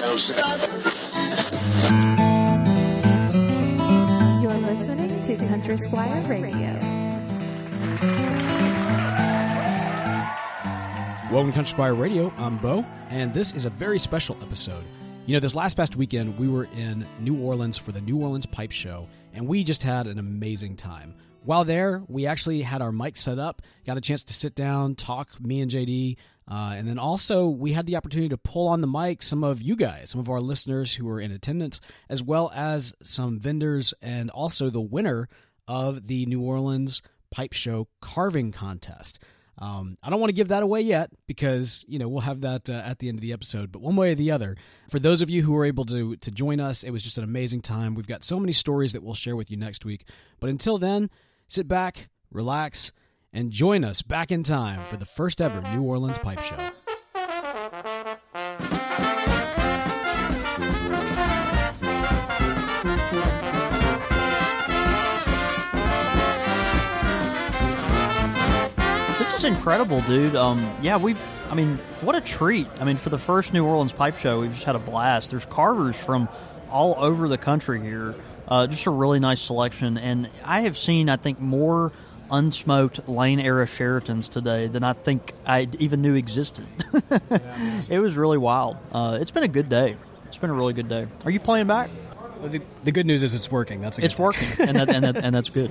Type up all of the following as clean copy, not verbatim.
You're listening to Country Squire Radio. Welcome to Country Squire Radio. I'm Bo, and this is a very special episode. You know, this past weekend, we were in New Orleans for the New Orleans Pipe Show, and we just had an amazing time. While there, we actually had our mic set up, got a chance to sit down, talk, me and JD, and then also we had the opportunity to pull on the mic some of you guys, some of our listeners who were in attendance, as well as some vendors and also the winner of the New Orleans Pipe Show carving contest. I don't want to give that away yet because, you know, we'll have that at the end of the episode. But one way or the other, for those of you who were able to join us, it was just an amazing time. We've got so many stories that we'll share with you next week. But until then, sit back, relax, and join us back in time for the first ever New Orleans Pipe Show. That's incredible, dude. What a treat. I mean, for the first New Orleans Pipe Show, we've just had a blast. There's carvers from all over the country here. Just a really nice selection. And I have seen, I think, more unsmoked Lane-era Sheratons today than I think I even knew existed. It was really wild. It's been a good day. It's been a really good day. Are you playing back? The good news is it's working. That's a good thing. Working, and that's good.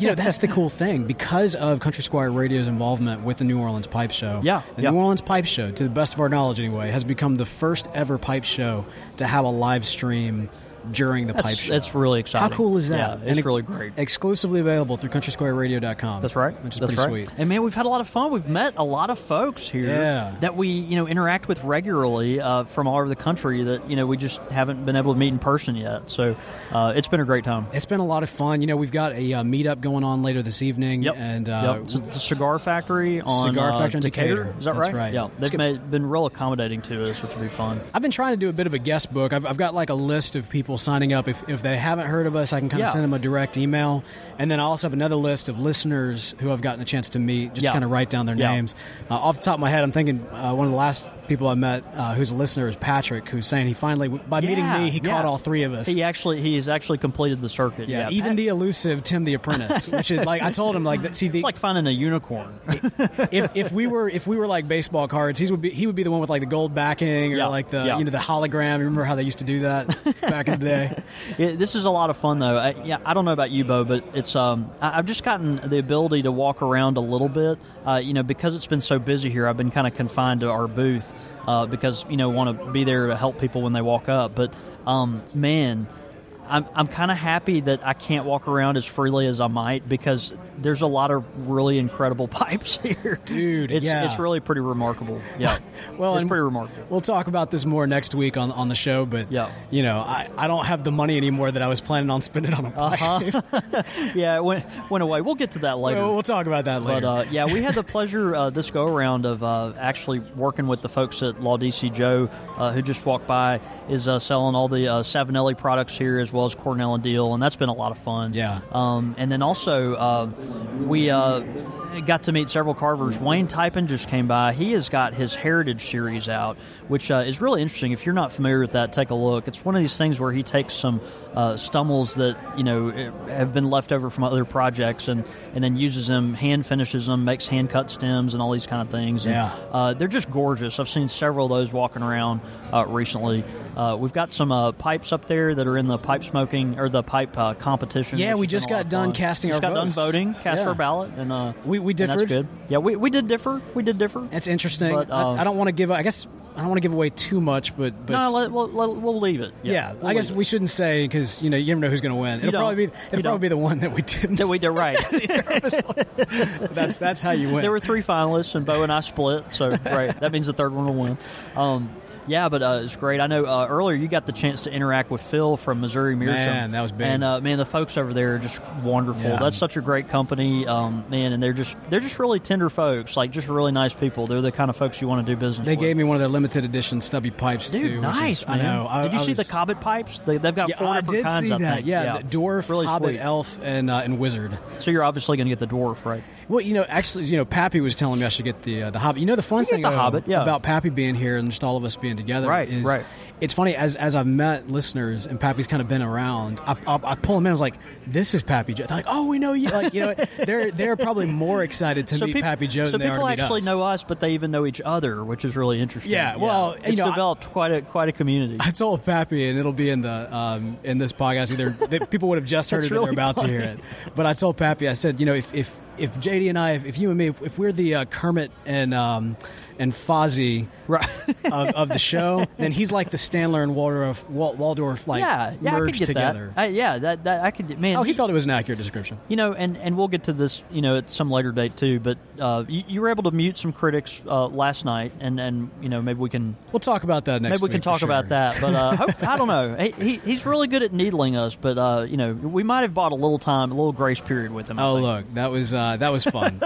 You know, that's the cool thing. Because of Country Squire Radio's involvement with the New Orleans Pipe Show, New Orleans Pipe Show, to the best of our knowledge anyway, has become the first ever pipe show to have a live stream during the pipe show. That's really exciting. How cool is that? Yeah, it's really great. Exclusively available through countrysquareradio.com. That's right. Which is pretty sweet. And man, we've had a lot of fun. We've met a lot of folks here that we, interact with regularly from all over the country that, we just haven't been able to meet in person yet. So it's been a great time. It's been a lot of fun. You know, we've got a meetup going on later this evening. Yep. And it's the Cigar Factory in Decatur. Is that right? That's right. Yeah. They've been real accommodating to us, which will be fun. I've been trying to do a bit of a guest book. I've got like a list of people signing up. If they haven't heard of us, I can kind of send them a direct email. And then I also have another list of listeners who I've gotten a chance to meet, just to kind of write down their names. Off the top of my head, I'm thinking one of the last people I met who's a listener is Patrick, who's saying he finally, by meeting me, he caught all three of us. He has completed the circuit. Yeah, yeah. Even the elusive Tim the Apprentice, which is like, I told him, like, it's like finding a unicorn. if we were like baseball cards, he would be the one with like the gold backing or like the the hologram. Remember how they used to do that back in the day? This is a lot of fun though. I don't know about you, Bo, but it's I've just gotten the ability to walk around a little bit. Because it's been so busy here, I've been kind of confined to our booth. Because want to be there to help people when they walk up. But I'm kind of happy that I can't walk around as freely as I might because there's a lot of really incredible pipes here, dude. It's really pretty remarkable. Yeah, well, it's pretty remarkable. We'll talk about this more next week on the show. But I don't have the money anymore that I was planning on spending on a pipe. It went away. We'll get to that later. We'll talk about that later. But we had the pleasure this go around of actually working with the folks at Laudici Joe, who just walked by, is selling all the Savinelli products here as well as Cornell and Diehl, and that's been a lot of fun. Yeah. And then also we got to meet several carvers. Wayne Teipen just came by. He has got his Heritage series out, which is really interesting. If you're not familiar with that, take a look. It's one of these things where he takes some stummels that have been left over from other projects and then uses them, hand finishes them, makes hand cut stems and all these kind of things. And, they're just gorgeous. I've seen several of those walking around recently. We've got some pipes up there that are in the pipe smoking or the pipe competition. Yeah, we just got done casting our votes. Just got done voting, cast our ballot, and we differed. And that's good. Yeah, we did differ. That's interesting. But, I don't want to give. I guess I don't want to give away too much, but no, we'll leave it. Yeah, I guess we shouldn't say because you never know who's going to win. It'll probably be the one that we didn't. That we did right. That's how you win. There were three finalists, and Bo and I split. So right, that means the third one will win. Yeah, but it's great. I know earlier you got the chance to interact with Phil from Missouri Meerschaum. Man, that was big. And the folks over there are just wonderful. Yeah. That's such a great company, and they're just really tender folks, like just really nice people. They're the kind of folks you want to do business with. They gave me one of their limited edition stubby pipes, dude, too. Nice, man. I know. Did you see the Cobbett pipes? They've got four different kinds. I did see that. Yeah, the dwarf, really Hobbit, sweet. Elf, and wizard. So you're obviously going to get the dwarf, right? Well, Pappy was telling me I should get the Hobbit. The fun thing about Pappy being here and just all of us being together is it's funny, as I've met listeners and Pappy's kind of been around, I pull him in. I was like, "This is Pappy Joe." They're like, "Oh, we know you." Like, you know, they're probably more excited to meet Pappy Joe than they are to meet us. So people actually know us, but they even know each other, which is really interesting. Yeah, well, yeah. It's developed quite a community. I told Pappy, and it'll be in the in this podcast. Either people would have just heard it, really, or they're about to hear it. But I told Pappy, I said, you know, if JD and I, if you and me, if we're the Kermit and Fozzie of the show, then he's like the Stanler and Waldorf, like, yeah, merged together. I could. Man, he felt it was an accurate description. You know, and we'll get to this, you know, at some later date too. But you were able to mute some critics last night, and you know, maybe we'll talk about that next. Maybe we can talk about that. But I don't know. He's really good at needling us, but you know, we might have bought a little time, a little grace period with him. Oh, look, that was fun.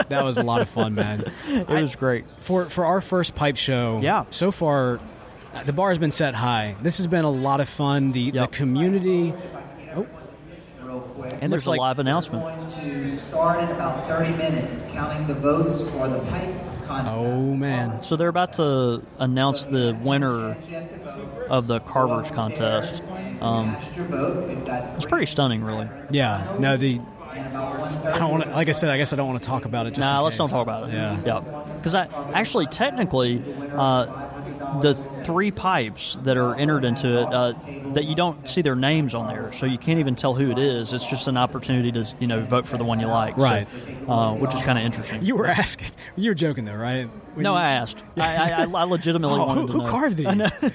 That was a lot of fun, man. It was great for our first pipe show. Yeah. So far, the bar has been set high. This has been a lot of fun. The community. Oh. Real quick. And there's a live announcement. We're going to start in about 30 minutes, counting the votes for the pipe contest. Oh, man. So they're about to announce the winner of the Carver's contest. It's pretty stunning, really. Yeah. No, I don't want to. Like I said, I guess I don't want to talk about it. Just let's not talk about it. Yeah. Because I actually, technically, the three pipes that are entered into it, that you don't see their names on there, so you can't even tell who it is. It's just an opportunity to, you know, vote for the one you like, right? So, which is kind of interesting. You were asking. You were joking, though, right? I asked. I legitimately wanted to know. Who carved these?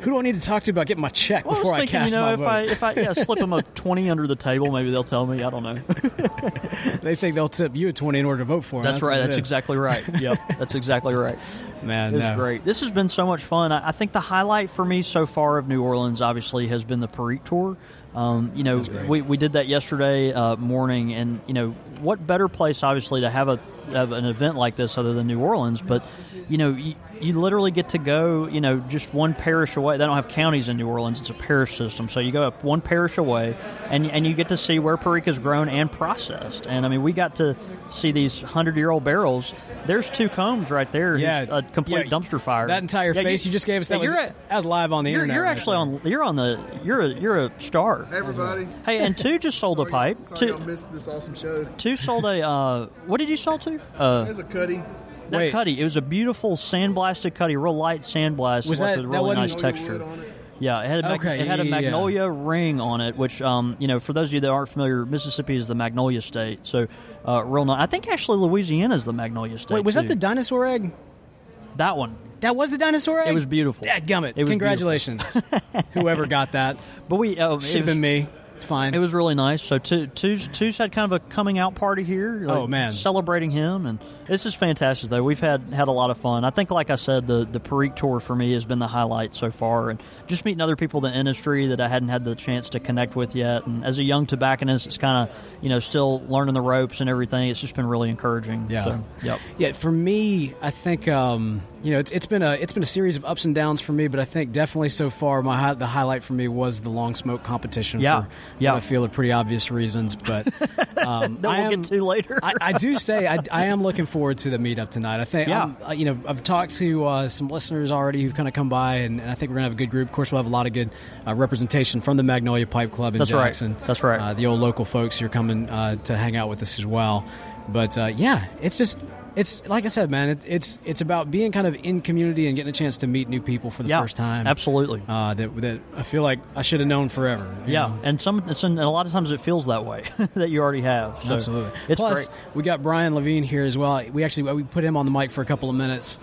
Who do I need to talk to about getting my check before I cast my vote? If I slip them a 20 under the table, maybe they'll tell me. I don't know. They think they'll tip you a 20 in order to vote for them. That's right. That's exactly right. Yep. That's exactly right. Man, it was great. This has been so much fun. I think the highlight for me so far of New Orleans, obviously, has been the Perique tour. You know, we did that yesterday morning, and you know, what better place, obviously, to have an event like this other than New Orleans? But you know, you literally get to go, you know, just one parish away. They don't have counties in New Orleans; it's a parish system. So you go up one parish away, and you get to see where Perique is grown and processed. And I mean, we got to see these 100-year-old barrels. There's Two Combs right there. Yeah, a complete dumpster fire. That entire face you just gave us. That was live on the internet. You're actually on. You're a star. Hey, everybody. Hey, and Two just sold a pipe. Sorry y'all missed this awesome show. Two sold a... what did you sell, Two? It was a cutty. It was a beautiful sandblasted cutty, real light sandblast with a really nice texture. Yeah, it had a magnolia ring on it, which, you know, for those of you that aren't familiar, Mississippi is the Magnolia State. So, real nice. I think actually Louisiana is the Magnolia State. Wait, was that the dinosaur egg? That one. That was the dinosaur egg? It was beautiful. Dadgummit. Congratulations. Whoever got that. But we... Should have been me. It's fine. It was really nice. So Two's had kind of a coming out party here. Like, oh, man. Celebrating him. And this is fantastic, though. We've had a lot of fun. I think, like I said, the Perique tour for me has been the highlight so far. And just meeting other people in the industry that I hadn't had the chance to connect with yet. And as a young tobacconist, it's kind of, you know, still learning the ropes and everything. It's just been really encouraging. Yeah. So, yep. Yeah, for me, I think, you know, it's been a series of ups and downs for me. But I think definitely so far the highlight for me was the Long Smoke competition. Yeah. I feel are pretty obvious reasons, but that we'll get to later. I do say I am looking forward to the meetup tonight. I think you know, I've talked to some listeners already who've kind of come by, and I think we're gonna have a good group. Of course, we'll have a lot of good representation from the Magnolia Pipe Club in Jackson. Right. That's right. The old local folks who are coming to hang out with us as well. But it's like I said, man. It's about being kind of in community and getting a chance to meet new people for the first time. Absolutely. That I feel like I should have known forever. You know? and a lot of times it feels that way that you already have. So absolutely. Plus, we got Brian Levine here as well. We put him on the mic for a couple of minutes,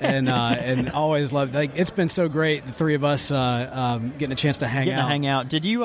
and always loved. Like, it's been so great. The three of us getting a chance to hang out. Did you?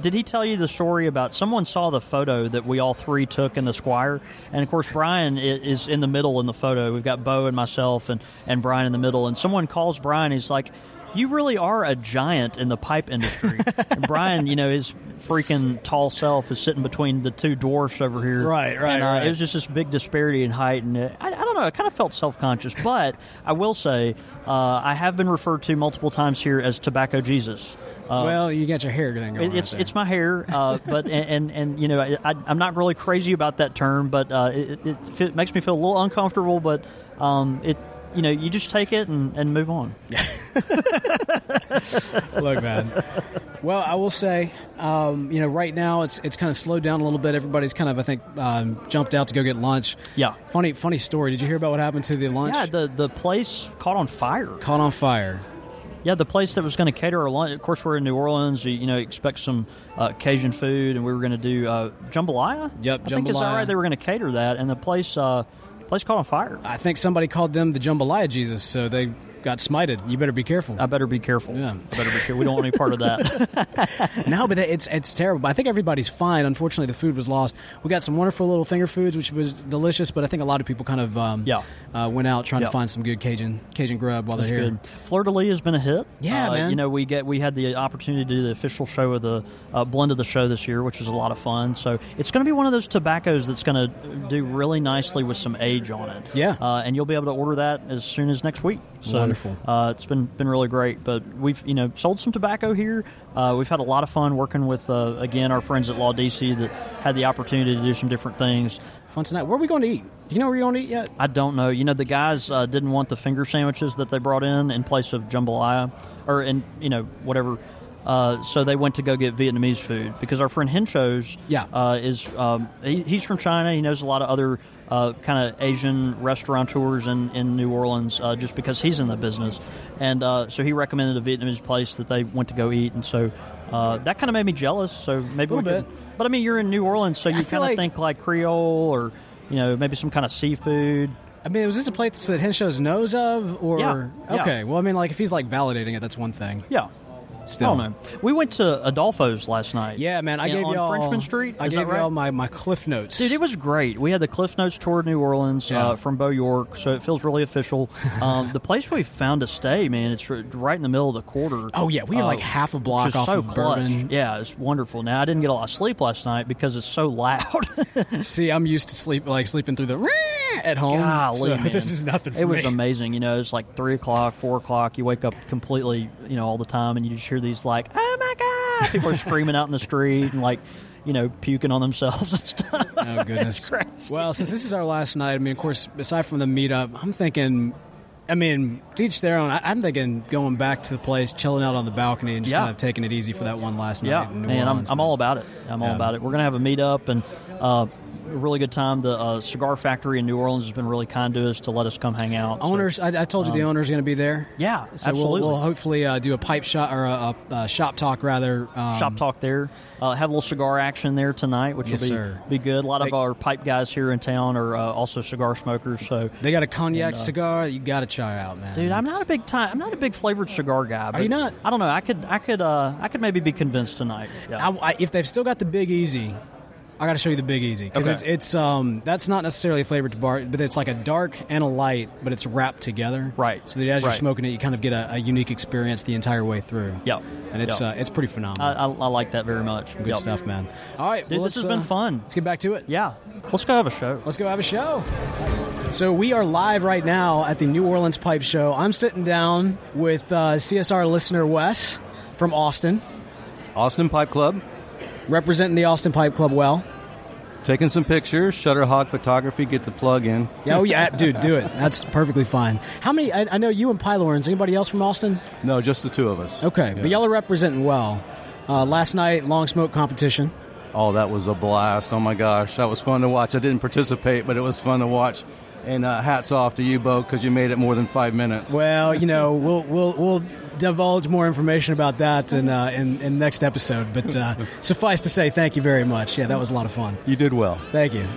Did he tell you the story about someone saw the photo that we all three took in the Squire? And of course, Brian is in the middle in the photo. We've got Bo and myself and Brian in the middle, and someone calls Brian. He's like, "You really are a giant in the pipe industry." And Brian, you know, his freaking tall self is sitting between the two dwarfs over here. Right. And, it was just this big disparity in height, and I don't know. I kind of felt self-conscious, but I will say I have been referred to multiple times here as Tobacco Jesus. Well, you got your hair going on. It's my hair, but and you know, I'm not really crazy about that term, but it makes me feel a little uncomfortable, but you know, you just take it and move on. Look, man. Well, I will say, you know, right now it's kind of slowed down a little bit. Everybody's kind of, I think, jumped out to go get lunch. Yeah. Funny story. Did you hear about what happened to the lunch? Yeah, the place caught on fire. Caught on fire. Yeah, the place that was going to cater our lunch. Of course, we're in New Orleans. You know, expect some Cajun food, and we were going to do jambalaya. Yep, jambalaya. I think it's all right. They were going to cater that, and the place caught on fire. I think somebody called them the jambalaya Jesus, so they got smited. You better be careful. I better be careful. Yeah, I better be careful. We don't want any part of that. No, but it's terrible. But I think everybody's fine. Unfortunately, the food was lost. We got some wonderful little finger foods, which was delicious. But I think a lot of people kind of went out trying to find some good Cajun grub while they're here. Good. Fleur-de-lis has been a hit. Yeah, man. You know, we had the opportunity to do the official show of the blend of the show this year, which was a lot of fun. So it's going to be one of those tobaccos that's going to do really nicely with some age on it. Yeah, and you'll be able to order that as soon as next week. So, wonderful. It's been really great, but we've sold some tobacco here. We've had a lot of fun working with again our friends at Laudici that had the opportunity to do some different things. Fun tonight. Where are we going to eat? Do you know where you're going to eat yet? I don't know. You know, the guys didn't want the finger sandwiches that they brought in place of jambalaya or in whatever. So they went to go get Vietnamese food because our friend Hencho's is he's from China. He knows a lot of other kind of Asian restaurateurs in New Orleans just because he's in the business. And so he recommended a Vietnamese place that they went to go eat. And so that kind of made me jealous. So maybe we could. But, I mean, you're in New Orleans, so you kind of think like Creole or, maybe some kind of seafood. I mean, was this a place that Hencho's knows of? Or yeah. Okay. Well, I mean, like if he's like validating it, that's one thing. Yeah. Still. I don't know. We went to Adolfo's last night. Yeah, man. I gave you all Frenchman Street. I gave you all my Cliff Notes. Dude, it was great. We had the Cliff Notes tour of New Orleans from Beau York, so it feels really official. The place we found to stay, man, it's right in the middle of the quarter. Oh, yeah. We had like half a block off of Bourbon. Yeah, it's wonderful. Now, I didn't get a lot of sleep last night because it's so loud. See, I'm used to sleeping through the at home. Golly, so man. This is nothing for me. It was amazing. It's like 3 o'clock, 4 o'clock. You wake up completely, all the time, and you just hear these like, oh my God, people are screaming out in the street and like, puking on themselves and stuff. Oh, goodness. It's crazy. Well, since this is our last night, I mean, of course, aside from the meetup, I'm thinking, I mean, to each their own. I'm thinking going back to the place, chilling out on the balcony and just kind of taking it easy for that one last night. Yeah, man, I'm all about it. I'm all about it. We're going to have a meetup and a really good time. The Cigar Factory in New Orleans has been really kind to us to let us come hang out. Owners, so, I told you the owner's going to be there. Yeah, so absolutely. We'll hopefully do a pipe shop or a shop talk rather. Shop talk there. Have a little cigar action there tonight, which will be good. A lot of our pipe guys here in town are also cigar smokers. So they got a cognac cigar. You got to try out, man. Dude, I'm not a big flavored cigar guy. Are you not? I don't know. I could maybe be convinced tonight. Yeah. If they've still got the Big Easy. I got to show you the Big Easy because it's that's not necessarily a flavored cigar, but it's like a dark and a light, but it's wrapped together. Right. So that as you're smoking it, you kind of get a unique experience the entire way through. Yeah. And it's pretty phenomenal. I like that very much. Good stuff, man. All right, dude, well, this has been fun. Let's get back to it. Yeah. Let's go have a show. So we are live right now at the New Orleans Pipe Show. I'm sitting down with CSR listener Wes from Austin. Austin Pipe Club. Representing the Austin Pipe Club well. Taking some pictures, Shutterhawk Photography, get the plug in. Oh, yeah, dude, do it. That's perfectly fine. How many, I know you and Pylorens, anybody else from Austin? No, just the two of us. Okay, yeah. But y'all are representing well. Last night, Long Smoke competition. Oh, that was a blast. Oh, my gosh, that was fun to watch. I didn't participate, but it was fun to watch. And hats off to you, Bo, because you made it more than 5 minutes. Well, we'll divulge more information about that in next episode. But suffice to say, thank you very much. Yeah, that was a lot of fun. You did well. Thank you.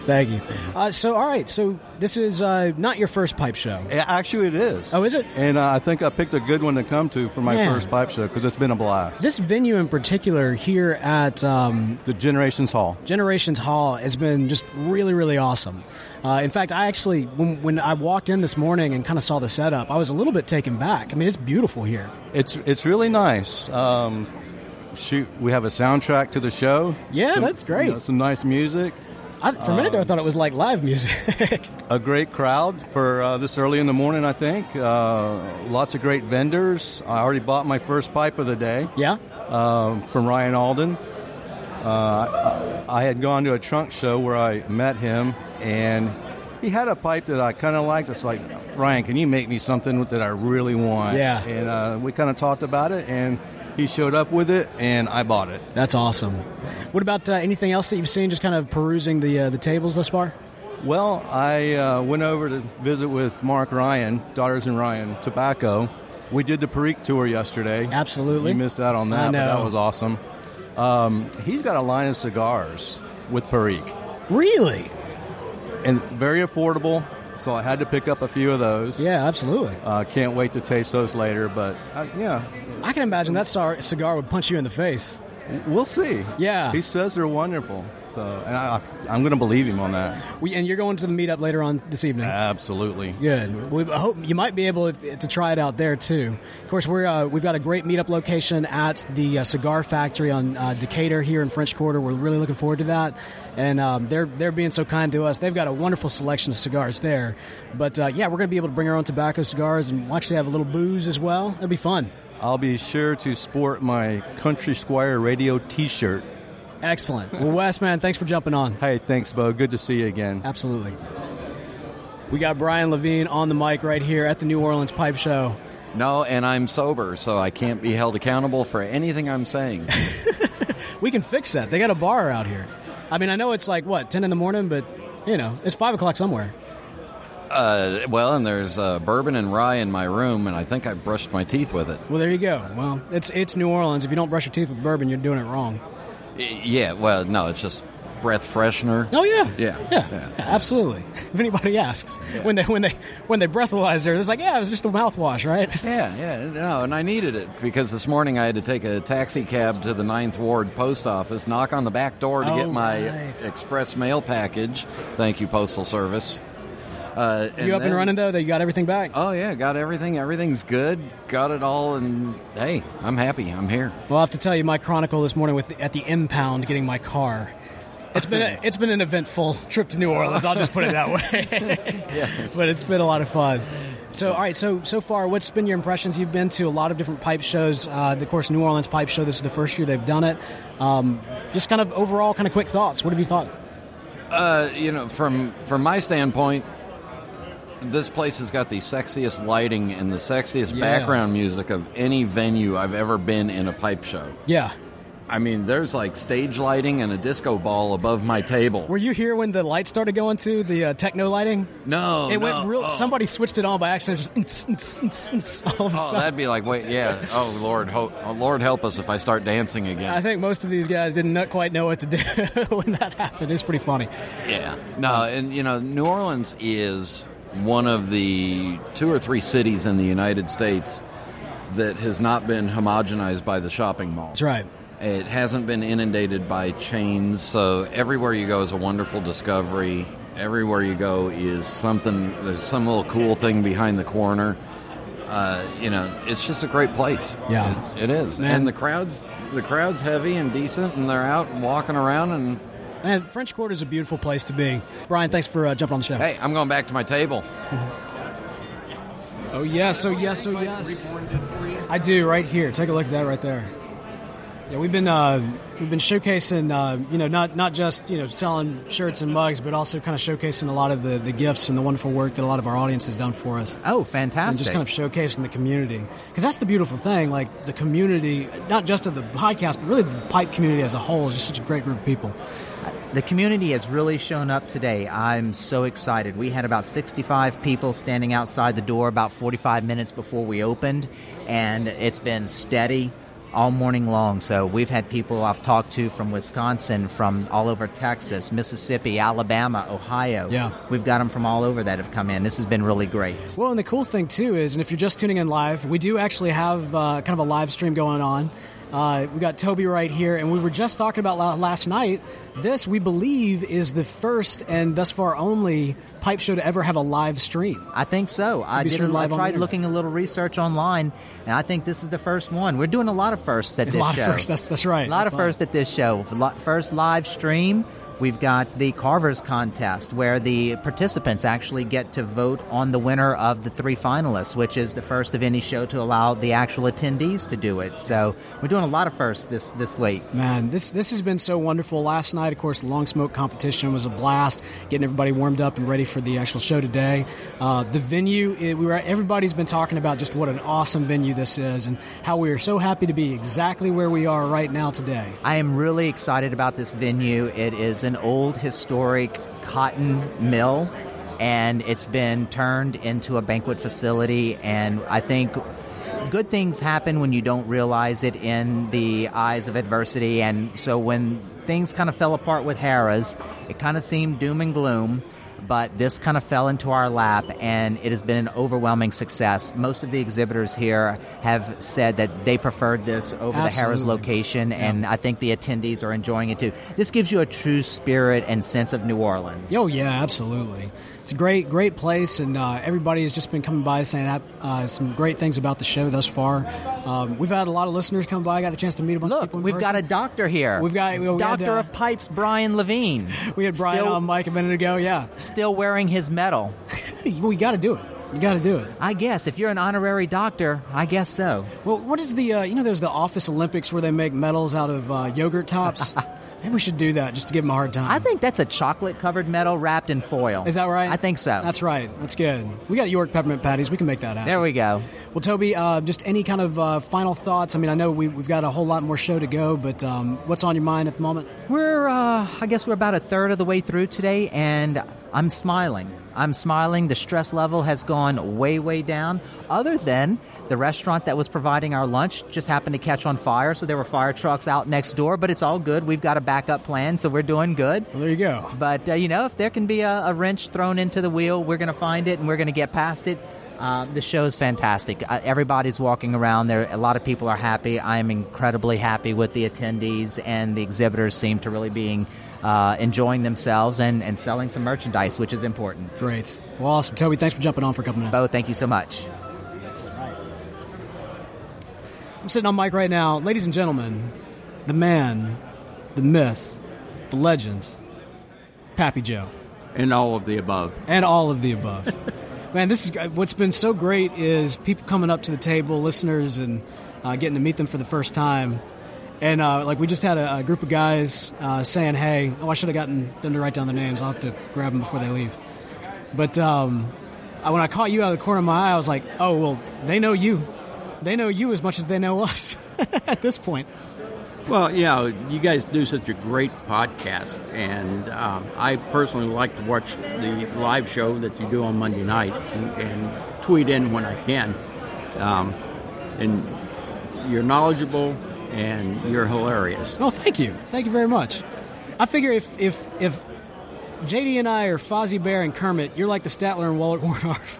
So, all right. So this is not your first pipe show. Actually, it is. Oh, is it? And I think I picked a good one to come to for my first pipe show because it's been a blast. This venue in particular here at the Generations Hall. Generations Hall has been just really, really awesome. In fact, I actually, when I walked in this morning and kind of saw the setup, I was a little bit taken back. I mean, it's beautiful here. It's really nice. We have a soundtrack to the show. Yeah, that's great. Some nice music. For a minute there, I thought it was like live music. A great crowd for this early in the morning, I think. Lots of great vendors. I already bought my first pipe of the day. Yeah. From Ryan Alden. I had gone to a trunk show where I met him, and he had a pipe that I kind of liked. It's like, Ryan, can you make me something that I really want? Yeah. And we kind of talked about it, and he showed up with it, and I bought it. That's awesome. What about anything else that you've seen, just kind of perusing the tables thus far? Well, I went over to visit with Mark Ryan, Daughters and Ryan Tobacco. We did the Perique tour yesterday. Absolutely. You missed out on that, but that was awesome. He's got a line of cigars with Perique. Really? And very affordable, so I had to pick up a few of those. Yeah, absolutely. Can't wait to taste those later, but yeah. I can imagine that cigar would punch you in the face. We'll see. Yeah. He says they're wonderful, so and I'm going to believe him on that. And you're going to the meetup later on this evening? Absolutely. Good. We hope you might be able to try it out there, too. Of course, we've got a great meetup location at the Cigar Factory on Decatur here in French Quarter. We're really looking forward to that. And they're being so kind to us. They've got a wonderful selection of cigars there. But, yeah, we're going to be able to bring our own tobacco cigars and actually have a little booze as well. It'll be fun. I'll be sure to sport my Country Squire Radio T-shirt. Excellent. Well, Wes, man, thanks for jumping on. Hey, thanks, Bo. Good to see you again. Absolutely. We got Brian Levine on the mic right here at the New Orleans Pipe Show. No, and I'm sober, so I can't be held accountable for anything I'm saying. We can fix that. They got a bar out here. I mean, I know it's like, 10 in the morning, but, it's 5 o'clock somewhere. Well, and there's bourbon and rye in my room, and I think I brushed my teeth with it. Well, there you go. Well, it's New Orleans. If you don't brush your teeth with bourbon, you're doing it wrong. Yeah, well, no, it's just breath freshener. Oh, yeah. Yeah. Absolutely. If anybody asks. Yeah. When they breathalyze there, it's like, it was just the mouthwash, right? Yeah. No, and I needed it because this morning I had to take a taxi cab to the 9th Ward post office, knock on the back door to get my express mail package. Thank you, Postal Service. You up and running, though? That you got everything back? Oh, yeah, got everything. Everything's good. Got it all, and, hey, I'm happy. I'm here. Well, I have to tell you my chronicle this morning at the impound getting my car. It's been an eventful trip to New Orleans. I'll just put it that way. Yes. But it's been a lot of fun. So, all right, so far, what's been your impressions? You've been to a lot of different pipe shows. Of course, New Orleans Pipe Show, this is the first year they've done it. Just kind of overall kind of quick thoughts. What have you thought? From my standpoint, this place has got the sexiest lighting and the sexiest background music of any venue I've ever been in a pipe show. Yeah. I mean, there's like stage lighting and a disco ball above my table. Were you here when the lights started going to the techno lighting? No. Somebody switched it on by accident. Just all of a sudden. That'd be like, wait, yeah. Oh, Lord, Lord help us if I start dancing again. I think most of these guys didn't quite know what to do when that happened. It's pretty funny. Yeah. No, and, New Orleans is one of the 2 or 3 cities in the United States that has not been homogenized by the shopping mall. That's right. It hasn't been inundated by chains, so everywhere you go is a wonderful discovery. Everywhere you go is something, there's some little cool thing behind the corner. It's just a great place. Yeah. It is. And the crowd's heavy and decent, and they're out walking around and... Man, French Quarter is a beautiful place to be. Brian, thanks for jumping on the show. Hey, I'm going back to my table. Oh yes. I do right here. Take a look at that right there. Yeah, we've been showcasing not just selling shirts and mugs, but also kind of showcasing a lot of the gifts and the wonderful work that a lot of our audience has done for us. Oh, fantastic! And just kind of showcasing the community, because that's the beautiful thing. Like the community, not just of the podcast, but really the pipe community as a whole is just such a great group of people. The community has really shown up today. I'm so excited. We had about 65 people standing outside the door about 45 minutes before we opened, and it's been steady all morning long. So we've had people I've talked to from Wisconsin, from all over Texas, Mississippi, Alabama, Ohio. Yeah. We've got them from all over that have come in. This has been really great. Well, and the cool thing, too, is, and if you're just tuning in live, we do actually have kind of a live stream going on. We got Toby right here, and we were just talking about last night. This, we believe, is the first and thus far only pipe show to ever have a live stream. I think so. I tried looking a little research online, and I think this is the first one. We're doing a lot of firsts at this show. A lot of firsts, that's right. A lot of firsts at this show. First live stream. We've got the Carvers Contest, where the participants actually get to vote on the winner of the three finalists, which is the first of any show to allow the actual attendees to do it. So we're doing a lot of firsts this week. Man, this has been so wonderful. Last night, of course, the Long Smoke competition was a blast, getting everybody warmed up and ready for the actual show today. The venue, everybody's been talking about just what an awesome venue this is and how we are so happy to be exactly where we are right now today. I am really excited about this venue. It is an old historic cotton mill, and it's been turned into a banquet facility, and I think good things happen when you don't realize it in the eyes of adversity. And so when things kind of fell apart with Harrah's, it kind of seemed doom and gloom, but this kind of fell into our lap, and it has been an overwhelming success. Most of the exhibitors here have said that they preferred this over Absolutely. The Harrah's location, yeah. And I think the attendees are enjoying it, too. This gives you a true spirit and sense of New Orleans. Oh, yeah, absolutely. It's a great place, and everybody has just been coming by saying some great things about the show thus far. We've had a lot of listeners come by. I got a chance to meet a bunch of people in person. Got a doctor here. We've got Doctor of Pipes, Brian Levine. We had Brian on mic a minute ago, yeah. Still wearing his medal. We got to do it. You got to do it. I guess. If you're an honorary doctor, I guess so. Well, what is the, there's the Office Olympics where they make medals out of yogurt tops. Maybe we should do that just to give them a hard time. I think that's a chocolate-covered medal wrapped in foil. Is that right? I think so. That's right. That's good. We got York peppermint patties. We can make that happen. There we go. Well, Toby, just any kind of final thoughts? I mean, I know we've got a whole lot more show to go, but what's on your mind at the moment? We're about a third of the way through today, and I'm smiling. The stress level has gone way, way down, other than the restaurant that was providing our lunch just happened to catch on fire, so there were fire trucks out next door, but it's all good. We've got a backup plan, so we're doing good. Well, there you go. But, if there can be a wrench thrown into the wheel, we're going to find it, and we're going to get past it. The show is fantastic. Everybody's walking around there. A lot of people are happy. I am incredibly happy with the attendees, and the exhibitors seem to really being enjoying themselves and selling some merchandise, which is important. Great. Well, awesome. Toby, thanks for jumping on for a couple minutes. Bo, thank you so much. I'm sitting on mic right now. Ladies and gentlemen, the man, the myth, the legend, Pappy Joe. And all of the above. Man, this is what's been so great is people coming up to the table, listeners, and getting to meet them for the first time. And we just had a group of guys saying, hey, I should have gotten them to write down their names. I'll have to grab them before they leave. But when I caught you out of the corner of my eye, I was like, oh, well, they know you. They know you as much as they know us at this point. Well, you guys do such a great podcast, and I personally like to watch the live show that you do on Monday nights and tweet in when I can. And you're knowledgeable, and you're hilarious. Oh, thank you. Thank you very much. I figure if JD and I are Fozzie Bear and Kermit, you're like the Statler and Wallach Wardorf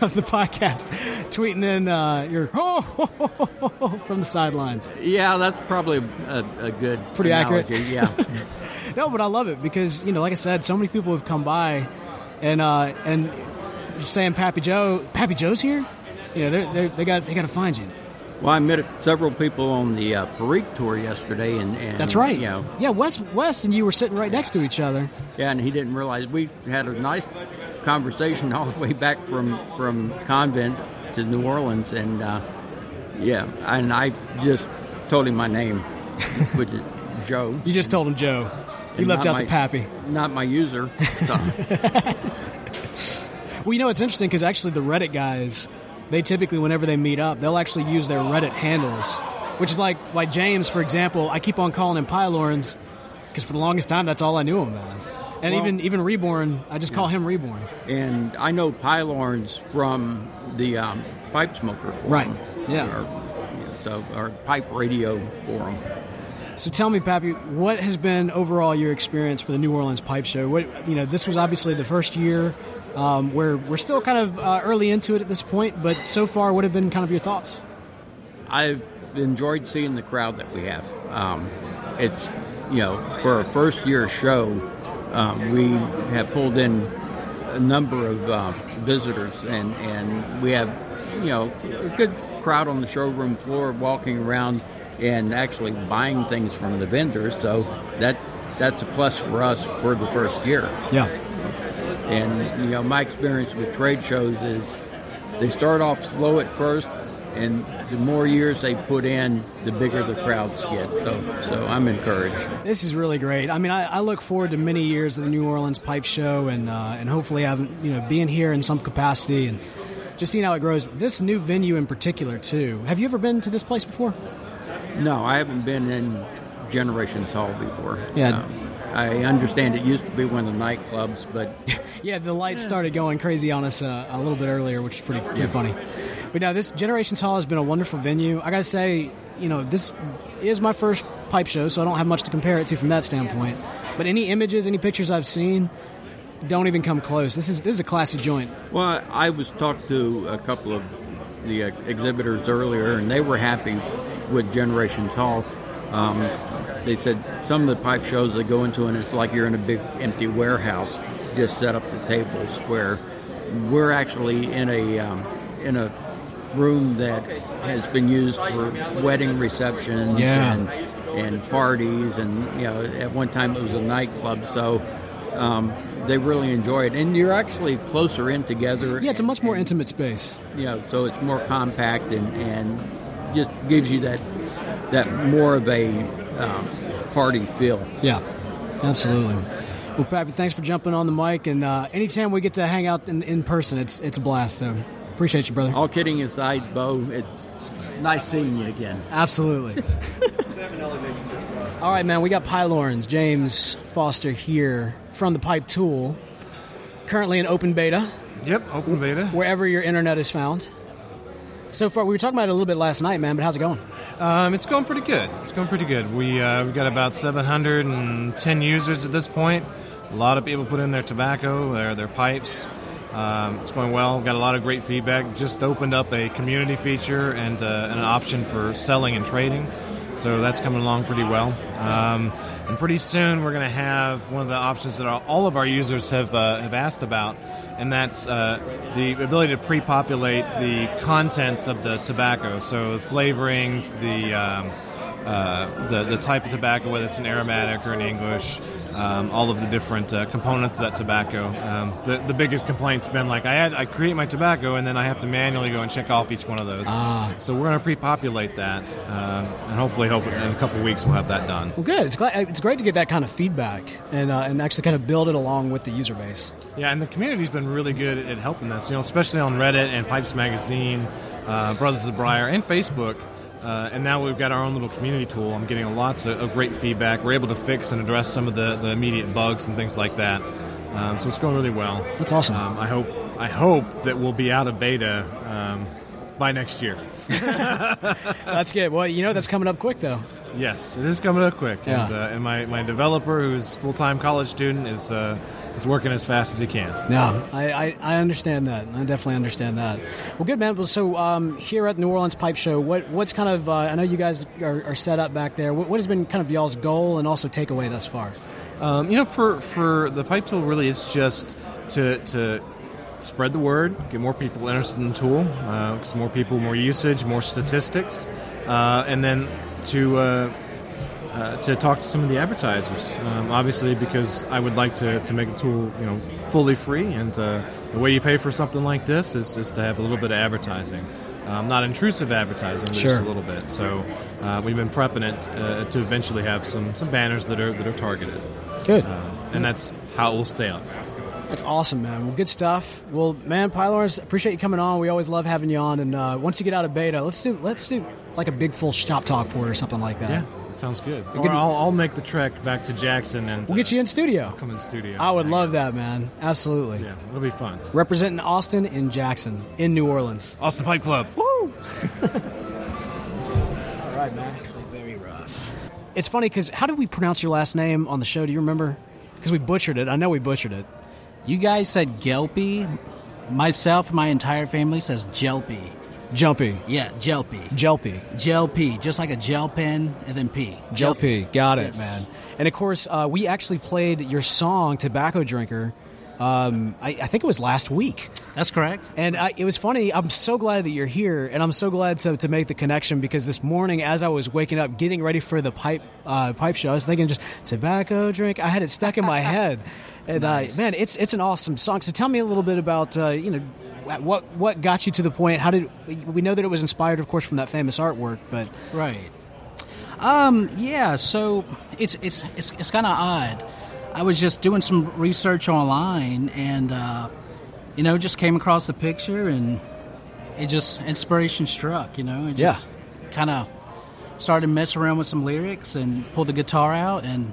of the podcast, tweeting in your from the sidelines. Yeah, that's probably a good pretty analogy. Accurate. Yeah. No, but I love it because like I said, so many people have come by, and saying Pappy Joe's here. They got to find you. Well, I met several people on the Perique tour yesterday, and that's right. Yeah, Wes and you were sitting right next to each other. Yeah, and he didn't realize we had a nice conversation all the way back from Convent to New Orleans, and and I just told him my name, which is Joe. You just told him Joe. You left out the Pappy. Not my user. So. Well, it's interesting because actually the Reddit guys. They typically, whenever they meet up, they'll actually use their Reddit handles, which is why James, for example, I keep on calling him Pylorens because for the longest time, that's all I knew him as. And even Reborn, I just call him Reborn. And I know Pylorens from the Pipe Smoker Forum. Right, yeah. Or Pipe Radio Forum. So tell me, Pappy, what has been overall your experience for the New Orleans Pipe Show? This was obviously the first year. We're still kind of early into it at this point, but so far, what have been kind of your thoughts? I've enjoyed seeing the crowd that we have. It's, for a first-year show, we have pulled in a number of visitors, and we have, a good crowd on the showroom floor walking around and actually buying things from the vendors, so that's that's a plus for us for the first year. Yeah. And, you know, my experience with trade shows is they start off slow at first, and the more years they put in, the bigger the crowds get. So I'm encouraged. This is really great. I mean, I look forward to many years of the New Orleans Pipe Show, and hopefully being here in some capacity and just seeing how it grows. This new venue in particular, too. Have you ever been to this place before? No, I haven't been in Generations Hall before. Yeah. I understand it used to be one of the nightclubs, but... yeah, the lights started going crazy on us a little bit earlier, which is pretty funny. But no, this Generations Hall has been a wonderful venue. I got to say, this is my first pipe show, so I don't have much to compare it to from that standpoint. But any images, any pictures I've seen don't even come close. This is a classy joint. Well, I was talking to a couple of the exhibitors earlier, and they were happy with Generations Hall. They said some of the pipe shows they go into, and it's like you're in a big empty warehouse, just set up the tables, where we're actually in a room that has been used for wedding receptions and parties, and at one time it was a nightclub, so they really enjoy it. And you're actually closer in together. Yeah, it's a much more intimate space. So it's more compact and just gives you that more of a party feel. Yeah, absolutely. Well, Pappy, thanks for jumping on the mic, and anytime we get to hang out in person, it's a blast. So appreciate you, brother. All kidding aside, Bo, it's nice seeing you again. Absolutely. All right, man, we got Pylorens, James Foster here from the Pipe Tool, currently in open beta. Yep, open beta. Wherever your internet is found. So far, we were talking about it a little bit last night, man, but how's it going? It's going pretty good. We've got about 710 users at this point. A lot of people put in their tobacco, their pipes. It's going well. We've got a lot of great feedback. Just opened up a community feature and an option for selling and trading. So that's coming along pretty well. And pretty soon we're going to have one of the options that all of our users have asked about, and that's the ability to pre-populate the contents of the tobacco. So the flavorings, the type of tobacco, whether it's an aromatic or an English, all of the different components of that tobacco. The biggest complaint's been like, I create my tobacco and then I have to manually go and check off each one of those. So we're going to pre-populate that, and hopefully in a couple of weeks we'll have that done. Well, good. It's great to get that kind of feedback and actually kind of build it along with the user base. Yeah, and the community's been really good at helping us, especially on Reddit and Pipes Magazine, Brothers of the Briar, and Facebook. And now we've got our own little community tool. I'm getting lots of great feedback. We're able to fix and address some of the immediate bugs and things like that. So it's going really well. That's awesome. I hope that we'll be out of beta by next year. That's good. Well, that's coming up quick, though. Yes, it is coming up quick. Yeah. And my developer, who's a full-time college student, is working as fast as he can. No, I understand that. I definitely understand that. Well, good, man. So here at the New Orleans Pipe Show, what's kind of, I know you guys are set up back there. What has been kind of y'all's goal and also takeaway thus far? For the Pipe Tool, really it's just to spread the word, get more people interested in the tool, because more people, more usage, more statistics, and then to talk to some of the advertisers, obviously, because I would like to make the tool fully free, and the way you pay for something like this is to have a little bit of advertising, not intrusive advertising, but sure. Just a little bit. So we've been prepping it to eventually have some banners that are targeted. Good, and that's how it will stay up. That's awesome, man. Well, good stuff. Well, man, Pylorens, appreciate you coming on. We always love having you on. And once you get out of beta, let's do like a big full shop talk for it or something like that. Yeah. Sounds good. Or I'll make the trek back to Jackson, and we'll get you in studio. Come in studio. I would love that, man. Absolutely. Yeah, it'll be fun. Representing Austin in Jackson, in New Orleans. Austin Pipe Club. Woo! All right, man. Actually, very rough. It's funny because how did we pronounce your last name on the show? Do you remember? Because we butchered it. I know we butchered it. You guys said Gelpy. Myself, my entire family says Gelpy. Jumpy. Yeah, Gelpy. Gelpy. Gelpy, just like a gel pen and then P. Gelpy, got it, yes. Man. And, of course, we actually played your song, Tobacco Drinker, I think it was last week. That's correct. And it was funny. I'm so glad that you're here, and I'm so glad to make the connection, because this morning as I was waking up, getting ready for the pipe show, I was thinking just tobacco drink. I had it stuck in my head. And nice. Man, it's an awesome song. So tell me a little bit about, what got you to the point? How did we know that it was inspired, of course, from that famous artwork? But right. Yeah. So it's kind of odd. I was just doing some research online, and just came across the picture, and it just inspiration struck. It just kind of started messing around with some lyrics and pulled the guitar out, and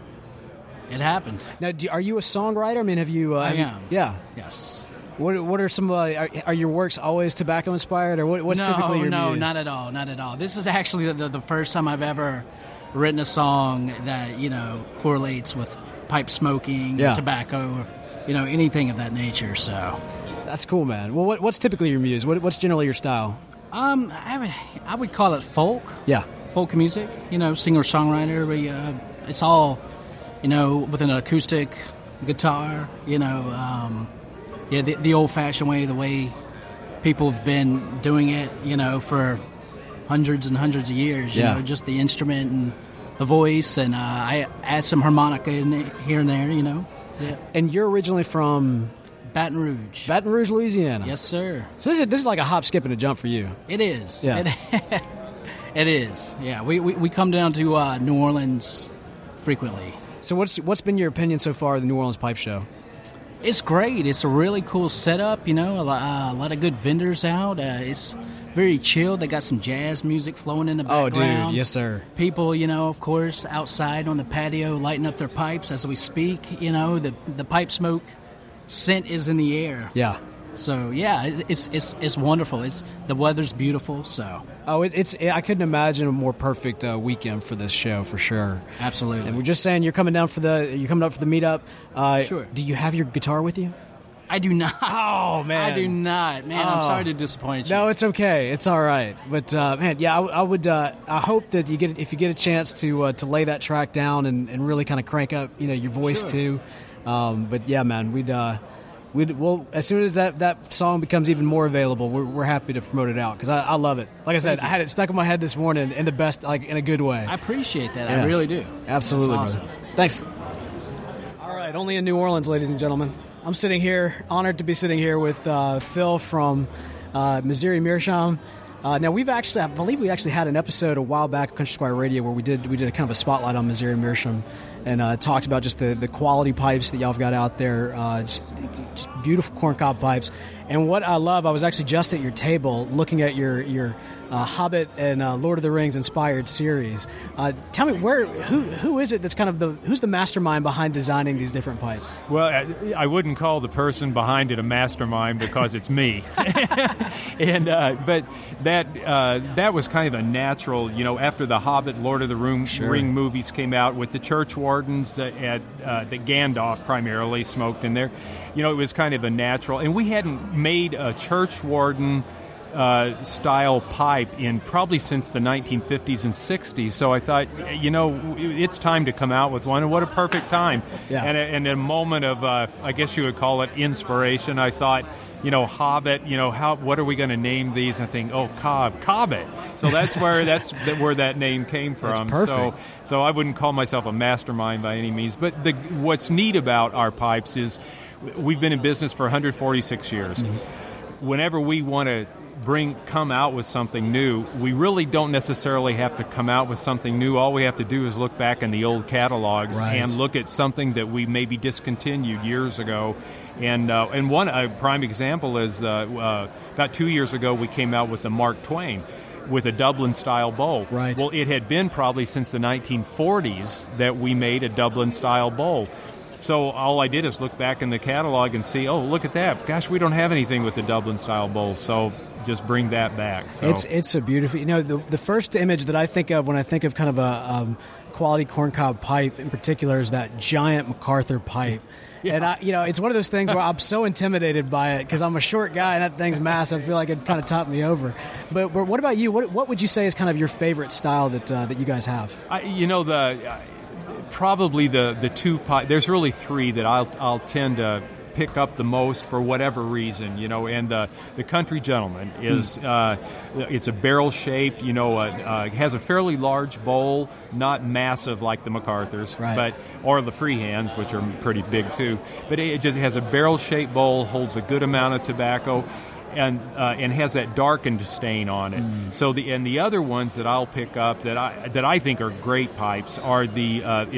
it happened. Now, are you a songwriter? I mean, have you? I am. Yeah. Yes. What are some? Are your works always tobacco inspired, or what's typically your views? Not at all, not at all. This is actually the first time I've ever written a song that correlates with pipe smoking, tobacco, anything of that nature. So that's cool, man. Well, what's typically your muse? What's generally your style? I would call it folk. Yeah, folk music. Singer songwriter. It's all with an acoustic guitar. Yeah, the old-fashioned way, the way people have been doing it, for hundreds and hundreds of years, just the instrument and the voice, and I add some harmonica in here and there, Yeah. And you're originally from? Baton Rouge, Louisiana. Yes, sir. So this is like a hop, skip, and a jump for you. It is. Yeah. It is. Yeah, we come down to New Orleans frequently. So what's been your opinion so far of the New Orleans Pipe Show? It's great. It's a really cool setup, a lot of good vendors out. It's very chill. They got some jazz music flowing in the background. Oh, dude, yes, sir. People, of course, outside on the patio lighting up their pipes as we speak. The pipe smoke scent is in the air. Yeah. So, yeah, it's wonderful. The weather's beautiful, so. Oh, I couldn't imagine a more perfect weekend for this show, for sure. Absolutely. And we're just saying you're coming up for the meetup. Sure. Do you have your guitar with you? I do not. Oh, man. I do not. Man, I'm sorry to disappoint you. No, it's okay. It's all right. But, man, yeah, I would I hope that if you get a chance to lay that track down and really kind of crank up, your voice, sure, too. But, yeah, man, we'll as soon as that song becomes even more available, we're happy to promote it out, because I love it. Like I said, I had it stuck in my head this morning in the best, like in a good way. I appreciate that. Yeah. I really do. Absolutely. That's awesome. Thanks. All right, only in New Orleans, ladies and gentlemen. I'm sitting here, honored to be sitting here with Phil from Missouri Meerschaum. Now I believe we actually had an episode a while back of Country Squire Radio where we did a kind of a spotlight on Missouri Meerschaum, and talked about just the quality pipes that y'all have got out there, just beautiful corncob pipes. And what I love, I was actually just at your table looking at your Hobbit and Lord of the Rings inspired series. Tell me who is it that's kind of who's the mastermind behind designing these different pipes? Well, I wouldn't call the person behind it a mastermind, because it's me. And but that was kind of a natural, after the Hobbit, Lord of the Ring movies came out with the church wardens that Gandalf primarily smoked in there. It was kind of a natural, and we hadn't made a church warden style pipe in probably since the 1950s and 60s. So I thought, it's time to come out with one, and what a perfect time. Yeah. And a moment of, I guess you would call it inspiration. I thought, Hobbit, what are we going to name these? And I think, oh, Cobbit. So that's where that name came from. That's perfect. So I wouldn't call myself a mastermind by any means. But what's neat about our pipes is we've been in business for 146 years. Mm-hmm. Whenever we want to come out with something new, we really don't necessarily have to come out with something new. All we have to do is look back in the old catalogs, right, and look at something that we maybe discontinued years ago. And one prime example is about 2 years ago we came out with the Mark Twain with a Dublin-style bowl. Right. Well, it had been probably since the 1940s that we made a Dublin-style bowl. So all I did is look back in the catalog and see, oh, look at that. Gosh, we don't have anything with the Dublin-style bowl. So just bring that back. So. It's a beautiful, the first image that I think of when I think of kind of a quality corncob pipe in particular is that giant MacArthur pipe. Yeah. And it's one of those things where I'm so intimidated by it because I'm a short guy and that thing's massive. I feel like it kind of topped me over. But what about you? What would you say is kind of your favorite style that you guys have? Probably the two pipe. There's really three that I'll tend to pick up the most for whatever reason, you know. And the Country Gentleman is it's a barrel shaped, you know, has a fairly large bowl, not massive like the MacArthur's, right, but or the Freehands, which are pretty big too. But it just has a barrel shaped bowl, holds a good amount of tobacco, and has that darkened stain on it. Mm. So the other ones that I'll pick up that I think are great pipes are the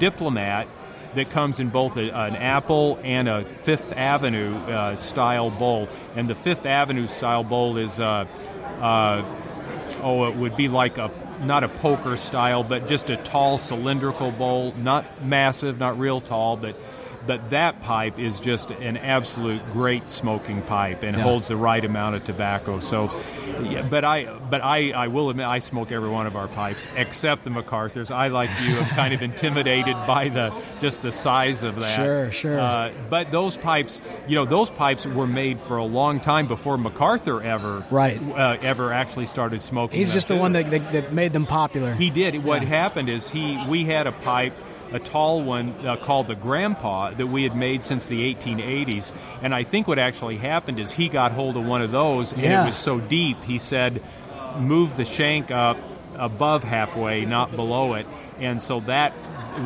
Diplomat that comes in both an apple and a Fifth Avenue style bowl. And the Fifth Avenue style bowl is it would be like a, not a poker style, but just a tall cylindrical bowl, not massive, not real tall, but that pipe is just an absolute great smoking pipe and holds the right amount of tobacco. So, yeah, but I will admit I smoke every one of our pipes except the MacArthur's. I, like you, am kind of intimidated by the size of that. Sure. But those pipes were made for a long time before MacArthur ever actually started smoking. He's just the one that made them popular. He did. Yeah. What happened is we had a pipe, a tall one called the Grandpa that we had made since the 1880s. And I think what actually happened is he got hold of one of those, and it was so deep, he said, move the shank up above halfway, not below it. And so that,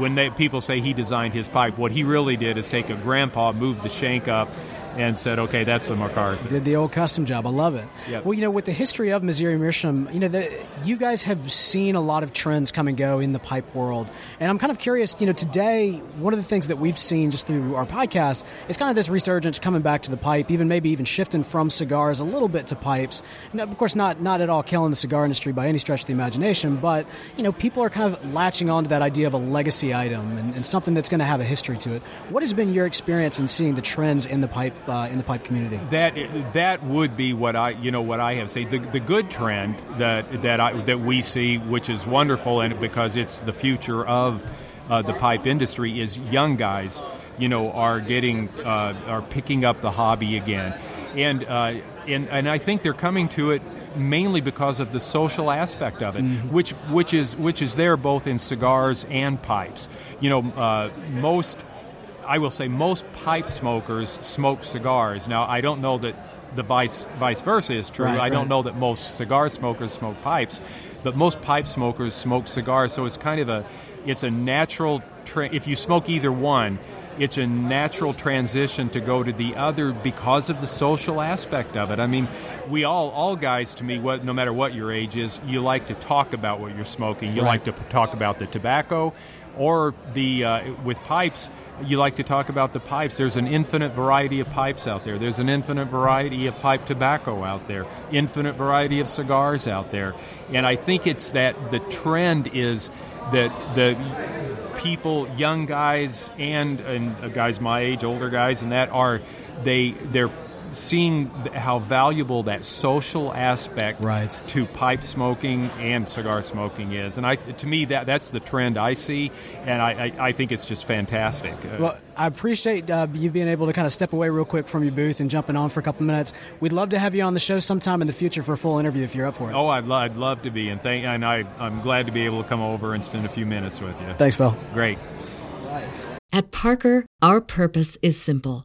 when people say he designed his pipe, what he really did is take a Grandpa, move the shank up, and said, okay, that's the MacArthur. Did the old custom job. I love it. Yep. Well, you know, with the history of Missouri Meerschaum, you know, you guys have seen a lot of trends come and go in the pipe world. And I'm kind of curious, you know, today, one of the things that we've seen just through our podcast is kind of this resurgence coming back to the pipe, maybe even shifting from cigars a little bit to pipes. Now, of course, not at all killing the cigar industry by any stretch of the imagination, but, you know, people are kind of latching on to that idea of a legacy item and something that's going to have a history to it. What has been your experience in seeing the trends in the pipe? In the pipe community, that would be what I have seen. The good trend that we see, which is wonderful, and because it's the future of the pipe industry, is young guys, you know, are picking up the hobby again, and I think they're coming to it mainly because of the social aspect of it, which is there both in cigars and pipes. You know, most pipe smokers smoke cigars. Now, I don't know that the vice versa is true. Right. I don't know that most cigar smokers smoke pipes, but most pipe smokers smoke cigars. So it's kind of a natural trend. If you smoke either one, it's a natural transition to go to the other because of the social aspect of it. I mean, we all guys, to me, no matter what your age is, you like to talk about what you're smoking. You like to talk about the tobacco, or with pipes, you like to talk about the pipes. There's an infinite variety of pipes out there. There's an infinite variety of pipe tobacco out there. Infinite variety of cigars out there. And I think it's that the trend is that the people, young guys and guys my age, older guys, and that they're seeing how valuable that social aspect to pipe smoking and cigar smoking is. And to me, that's the trend I see, and I think it's just fantastic. Well, I appreciate you being able to kind of step away real quick from your booth and jumping on for a couple minutes. We'd love to have you on the show sometime in the future for a full interview if you're up for it. Oh, I'd love to be, and I'm glad to be able to come over and spend a few minutes with you. Thanks, Phil. Great. Right. At Parker, our purpose is simple.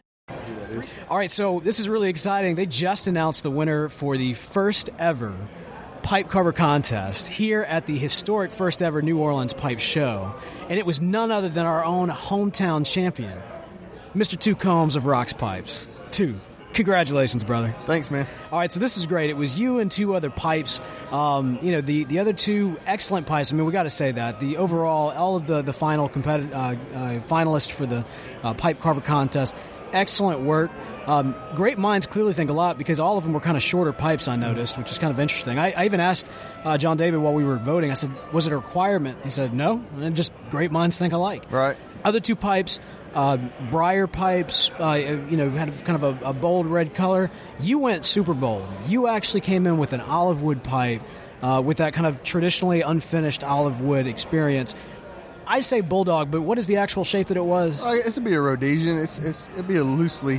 All right, so this is really exciting. They just announced the winner for the first ever pipe cover contest here at the historic first ever New Orleans Pipe Show. And it was none other than our own hometown champion, Mr. Two Combs of Rock's Pipes. Two, congratulations, brother. Thanks, man. All right, so this is great. It was you and two other pipes. The other two excellent pipes. I mean, we got to say that. The overall, all of the final finalists for the pipe cover contest, excellent work. Great minds clearly think a lot, because all of them were kind of shorter pipes, I noticed, which is kind of interesting. I even asked John David while we were voting, I said, was it a requirement? He said, no, and just great minds think alike. Right. Other two pipes, briar pipes, had kind of a bold red color. You went super bold. You actually came in with an olive wood pipe with that kind of traditionally unfinished olive wood experience. I say bulldog, but what is the actual shape that it was? It's gonna be a Rhodesian. It'd be a loosely,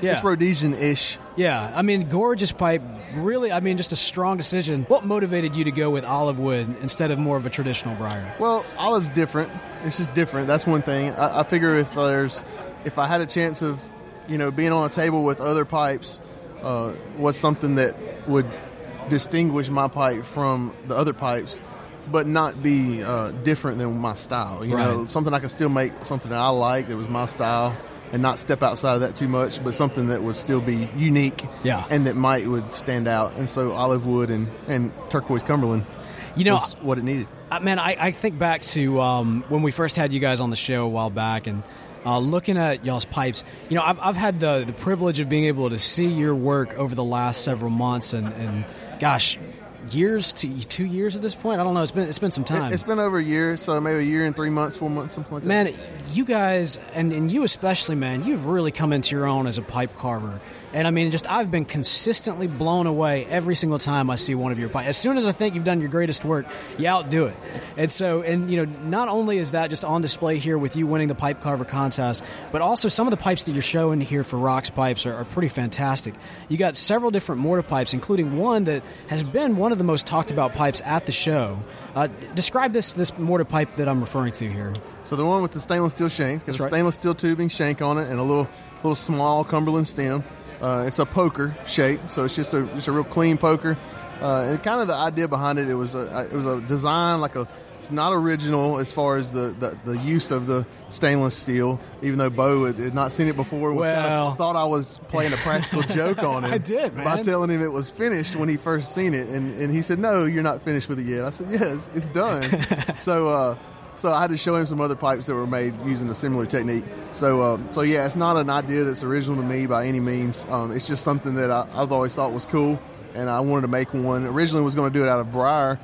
yeah. It's Rhodesian-ish. Yeah, I mean, gorgeous pipe. Really, I mean, just a strong decision. What motivated you to go with olive wood instead of more of a traditional briar? Well, olive's different. It's just different. That's one thing. I figure if I had a chance of, being on a table with other pipes, was something that would distinguish my pipe from the other pipes, but not be different than my style. Something I could still make, something that I like, that was my style, and not step outside of that too much, but something that would still be unique, yeah, and that would stand out. And so olive wood and turquoise Cumberland was what it needed. Man, I think back to when we first had you guys on the show a while back, and looking at y'all's pipes, I've had the privilege of being able to see your work over the last several months, and gosh, years to 2 years at this point. I don't know. It's been some time. It's been over a year, so maybe a year and 3 months, 4 months, something like that. Man, you guys and you especially, man, you've really come into your own as a pipe carver. And I mean, I've been consistently blown away every single time I see one of your pipes. As soon as I think you've done your greatest work, you outdo it. And so, not only is that just on display here with you winning the pipe carver contest, but also some of the pipes that you're showing here for Rock's Pipes are pretty fantastic. You got several different mortar pipes, including one that has been one of the most talked about pipes at the show. Describe this mortar pipe that I'm referring to here. So the one with the stainless steel shanks, got stainless steel tubing shank on it, and a little small Cumberland stem. It's a poker shape, so it's just a real clean poker. And kind of the idea behind it, it was a design it's not original as far as the use of the stainless steel, even though Bo had not seen it before. Kind of thought I was playing a practical joke on him. I did, man. By telling him it was finished when he first seen it, and he said, "No, you're not finished with it yet." I said, "Yes, it's done." So I had to show him some other pipes that were made using a similar technique. So yeah, it's not an idea that's original to me by any means. It's just something that I've always thought was cool, and I wanted to make one. Originally was going to do it out of briar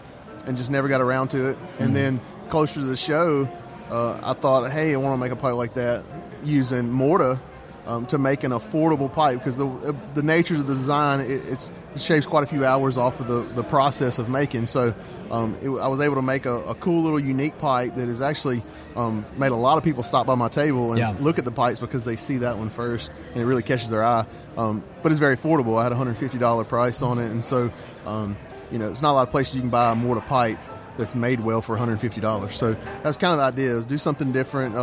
and just never got around to it. And then closer to the show, I thought, hey, I want to make a pipe like that using mortar to make an affordable pipe, because the nature of the design, it shaves quite a few hours off of the process of making. So I was able to make a cool little unique pipe that has actually made a lot of people stop by my table and look at the pipes because they see that one first, and it really catches their eye. But it's very affordable. I had a $150 price on it, and so it's not a lot of places you can buy a mortar pipe that's made well for $150. So that's kind of the idea, is do something different,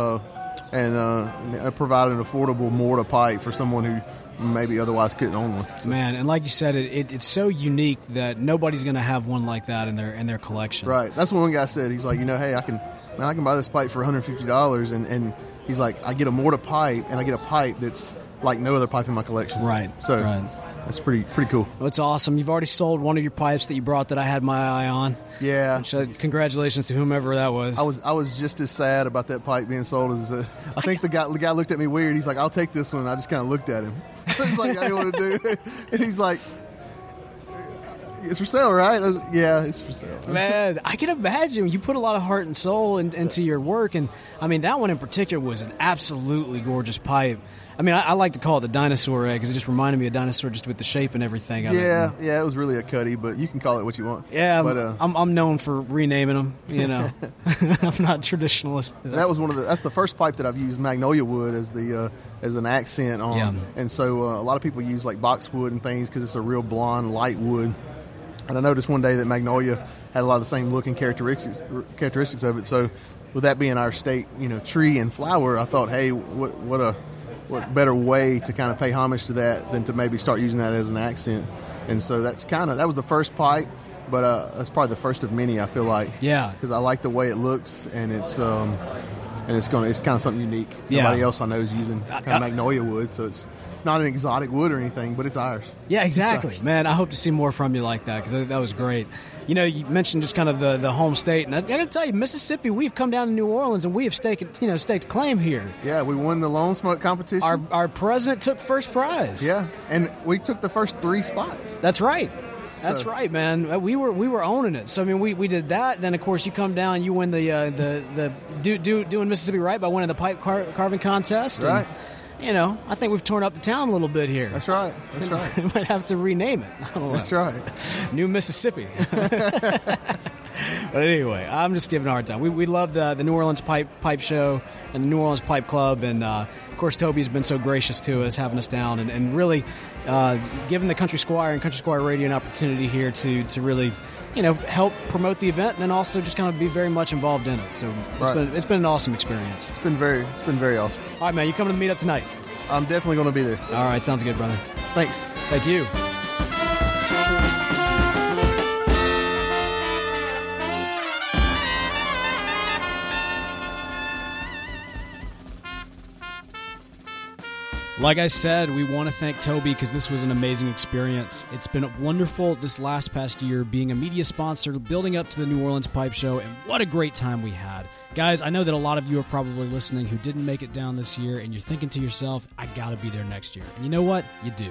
and provide an affordable mortar pipe for someone who maybe otherwise couldn't own one. So. Man, and like you said, it's so unique that nobody's going to have one like that in their collection. Right. That's what one guy said. He's like, hey, I can buy this pipe for $150, and he's like, I get a mortar pipe, and I get a pipe that's like no other pipe in my collection. Right. So right. That's pretty cool. Well, it's awesome. You've already sold one of your pipes that you brought that I had my eye on. Yeah. Which, congratulations to whomever that was. I was just as sad about that pipe being sold as I think the guy looked at me weird. He's like, "I'll take this one." I just kind of looked at him. He's like, "I didn't want to do it." And he's like, "It's for sale, right?" Yeah, it's for sale. Man, I can imagine. You put a lot of heart and soul into your work. And, I mean, that one in particular was an absolutely gorgeous pipe. I mean, I like to call it the dinosaur egg because it just reminded me of dinosaur just with the shape and everything. Yeah, it was really a cutie, but you can call it what you want. Yeah, but, I'm known for renaming them, you know. I'm not traditionalist. That was that's the first pipe that I've used magnolia wood as as an accent on. Yeah. And so a lot of people use like boxwood and things because it's a real blonde, light wood. And I noticed one day that magnolia had a lot of the same looking characteristics of it. So with that being our state, you know, tree and flower, I thought, hey, what better way to kind of pay homage to that than to maybe start using that as an accent. And so that was the first pipe, but that's probably the first of many, I feel like. Yeah. Because I like the way it looks, and it's kind of something unique. Yeah. Nobody else I know is using kind of magnolia wood, so it's not an exotic wood or anything, but it's ours. Yeah, exactly. Man, I hope to see more from you like that, because that was great. You know, you mentioned just kind of the home state, and I got to tell you, Mississippi, we've come down to New Orleans, and we have staked claim here. Yeah, we won the Long Smoke competition. Our president took first prize. Yeah, and we took the first three spots. That's right. That's right, man. We were owning it. So I mean, we did that. Then of course you come down, you win the doing Mississippi right by winning the pipe carving contest. Right. And, you know, I think we've torn up the town a little bit here. That's right. That's right. We might have to rename it. I don't know. That's right. New Mississippi. But anyway, I'm just giving a hard time. We love the New Orleans Pipe Show and the New Orleans Pipe Club, and of course Toby's been so gracious to us, having us down, and really giving the Country Squire and Country Squire Radio an opportunity here to really, you know, help promote the event, and then also just kind of be very much involved in it. So it's been an awesome experience. It's been very awesome. All right, man, you coming to the meetup tonight? I'm definitely going to be there. All right, sounds good, brother. Thanks. Thank you. Like I said, we want to thank Toby because this was an amazing experience. It's been wonderful this last past year being a media sponsor, building up to the New Orleans Pipe Show, and what a great time we had. Guys, I know that a lot of you are probably listening who didn't make it down this year, and you're thinking to yourself, I got to be there next year. And you know what? You do.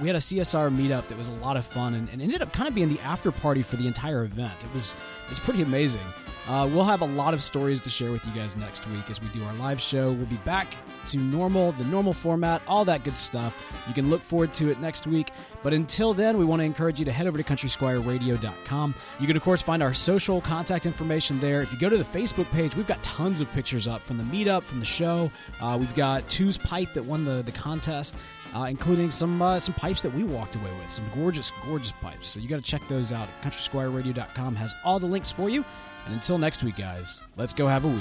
We had a CSR meetup that was a lot of fun and ended up kind of being the after party for the entire event. It's pretty amazing. We'll have a lot of stories to share with you guys next week as we do our live show. We'll be back to the normal format, all that good stuff. You can look forward to it next week. But until then, we want to encourage you to head over to countrysquireradio.com. You can, of course, find our social contact information there. If you go to the Facebook page, we've got tons of pictures up from the meetup, from the show. We've got Two's pipe that won the contest, including some pipes that we walked away with, some gorgeous, gorgeous pipes. So you got to check those out. countrysquireradio.com has all the links for you. And until next week, guys, let's go have a week.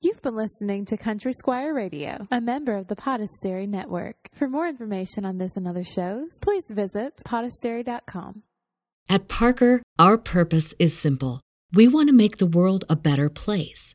You've been listening to Country Squire Radio, a member of the Podcastery Network. For more information on this and other shows, please visit podcastery.com. At Parker, our purpose is simple. We want to make the world a better place.